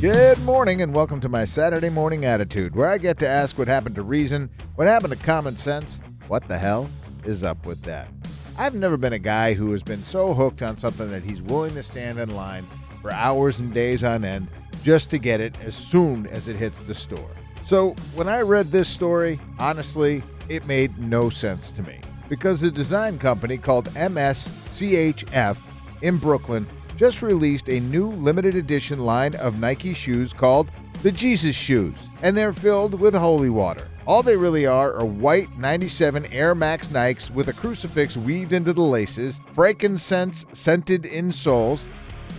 Good morning and welcome to my Saturday morning attitude, where I get to ask what happened to reason, what happened to common sense, what the hell is up with that? I've never been a guy who has been so hooked on something that he's willing to stand in line for hours and days on end just to get it as soon as it hits the store. So when I read this story, honestly, it made no sense to me because a design company called MSCHF in Brooklyn just released a new limited edition line of Nike shoes called the Jesus Shoes, and they're filled with holy water. All they really are white 97 Air Max Nikes with a crucifix weaved into the laces, frankincense-scented insoles,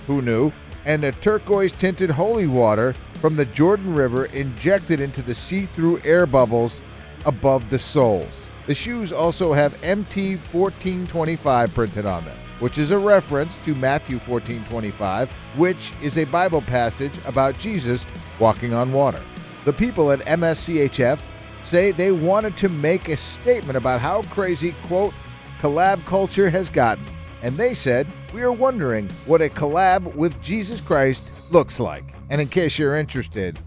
who knew, and a turquoise-tinted holy water from the Jordan River injected into the see-through air bubbles above the soles. The shoes also have MT 1425 printed on them, which is a reference to Matthew 14:25, which is a Bible passage about Jesus walking on water. The people at MSCHF say they wanted to make a statement about how crazy, quote, collab culture has gotten. And they said, "We are wondering what a collab with Jesus Christ looks like." And in case you're interested,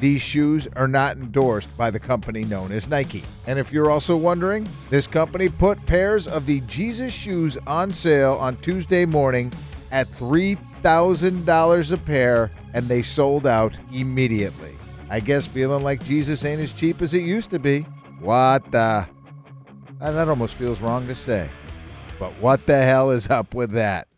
these shoes are not endorsed by the company known as Nike. And if you're also wondering, this company put pairs of the Jesus shoes on sale on Tuesday morning at $3,000 a pair, and they sold out immediately. I guess feeling like Jesus ain't as cheap as it used to be. What the... That almost feels wrong to say. But what the hell is up with that?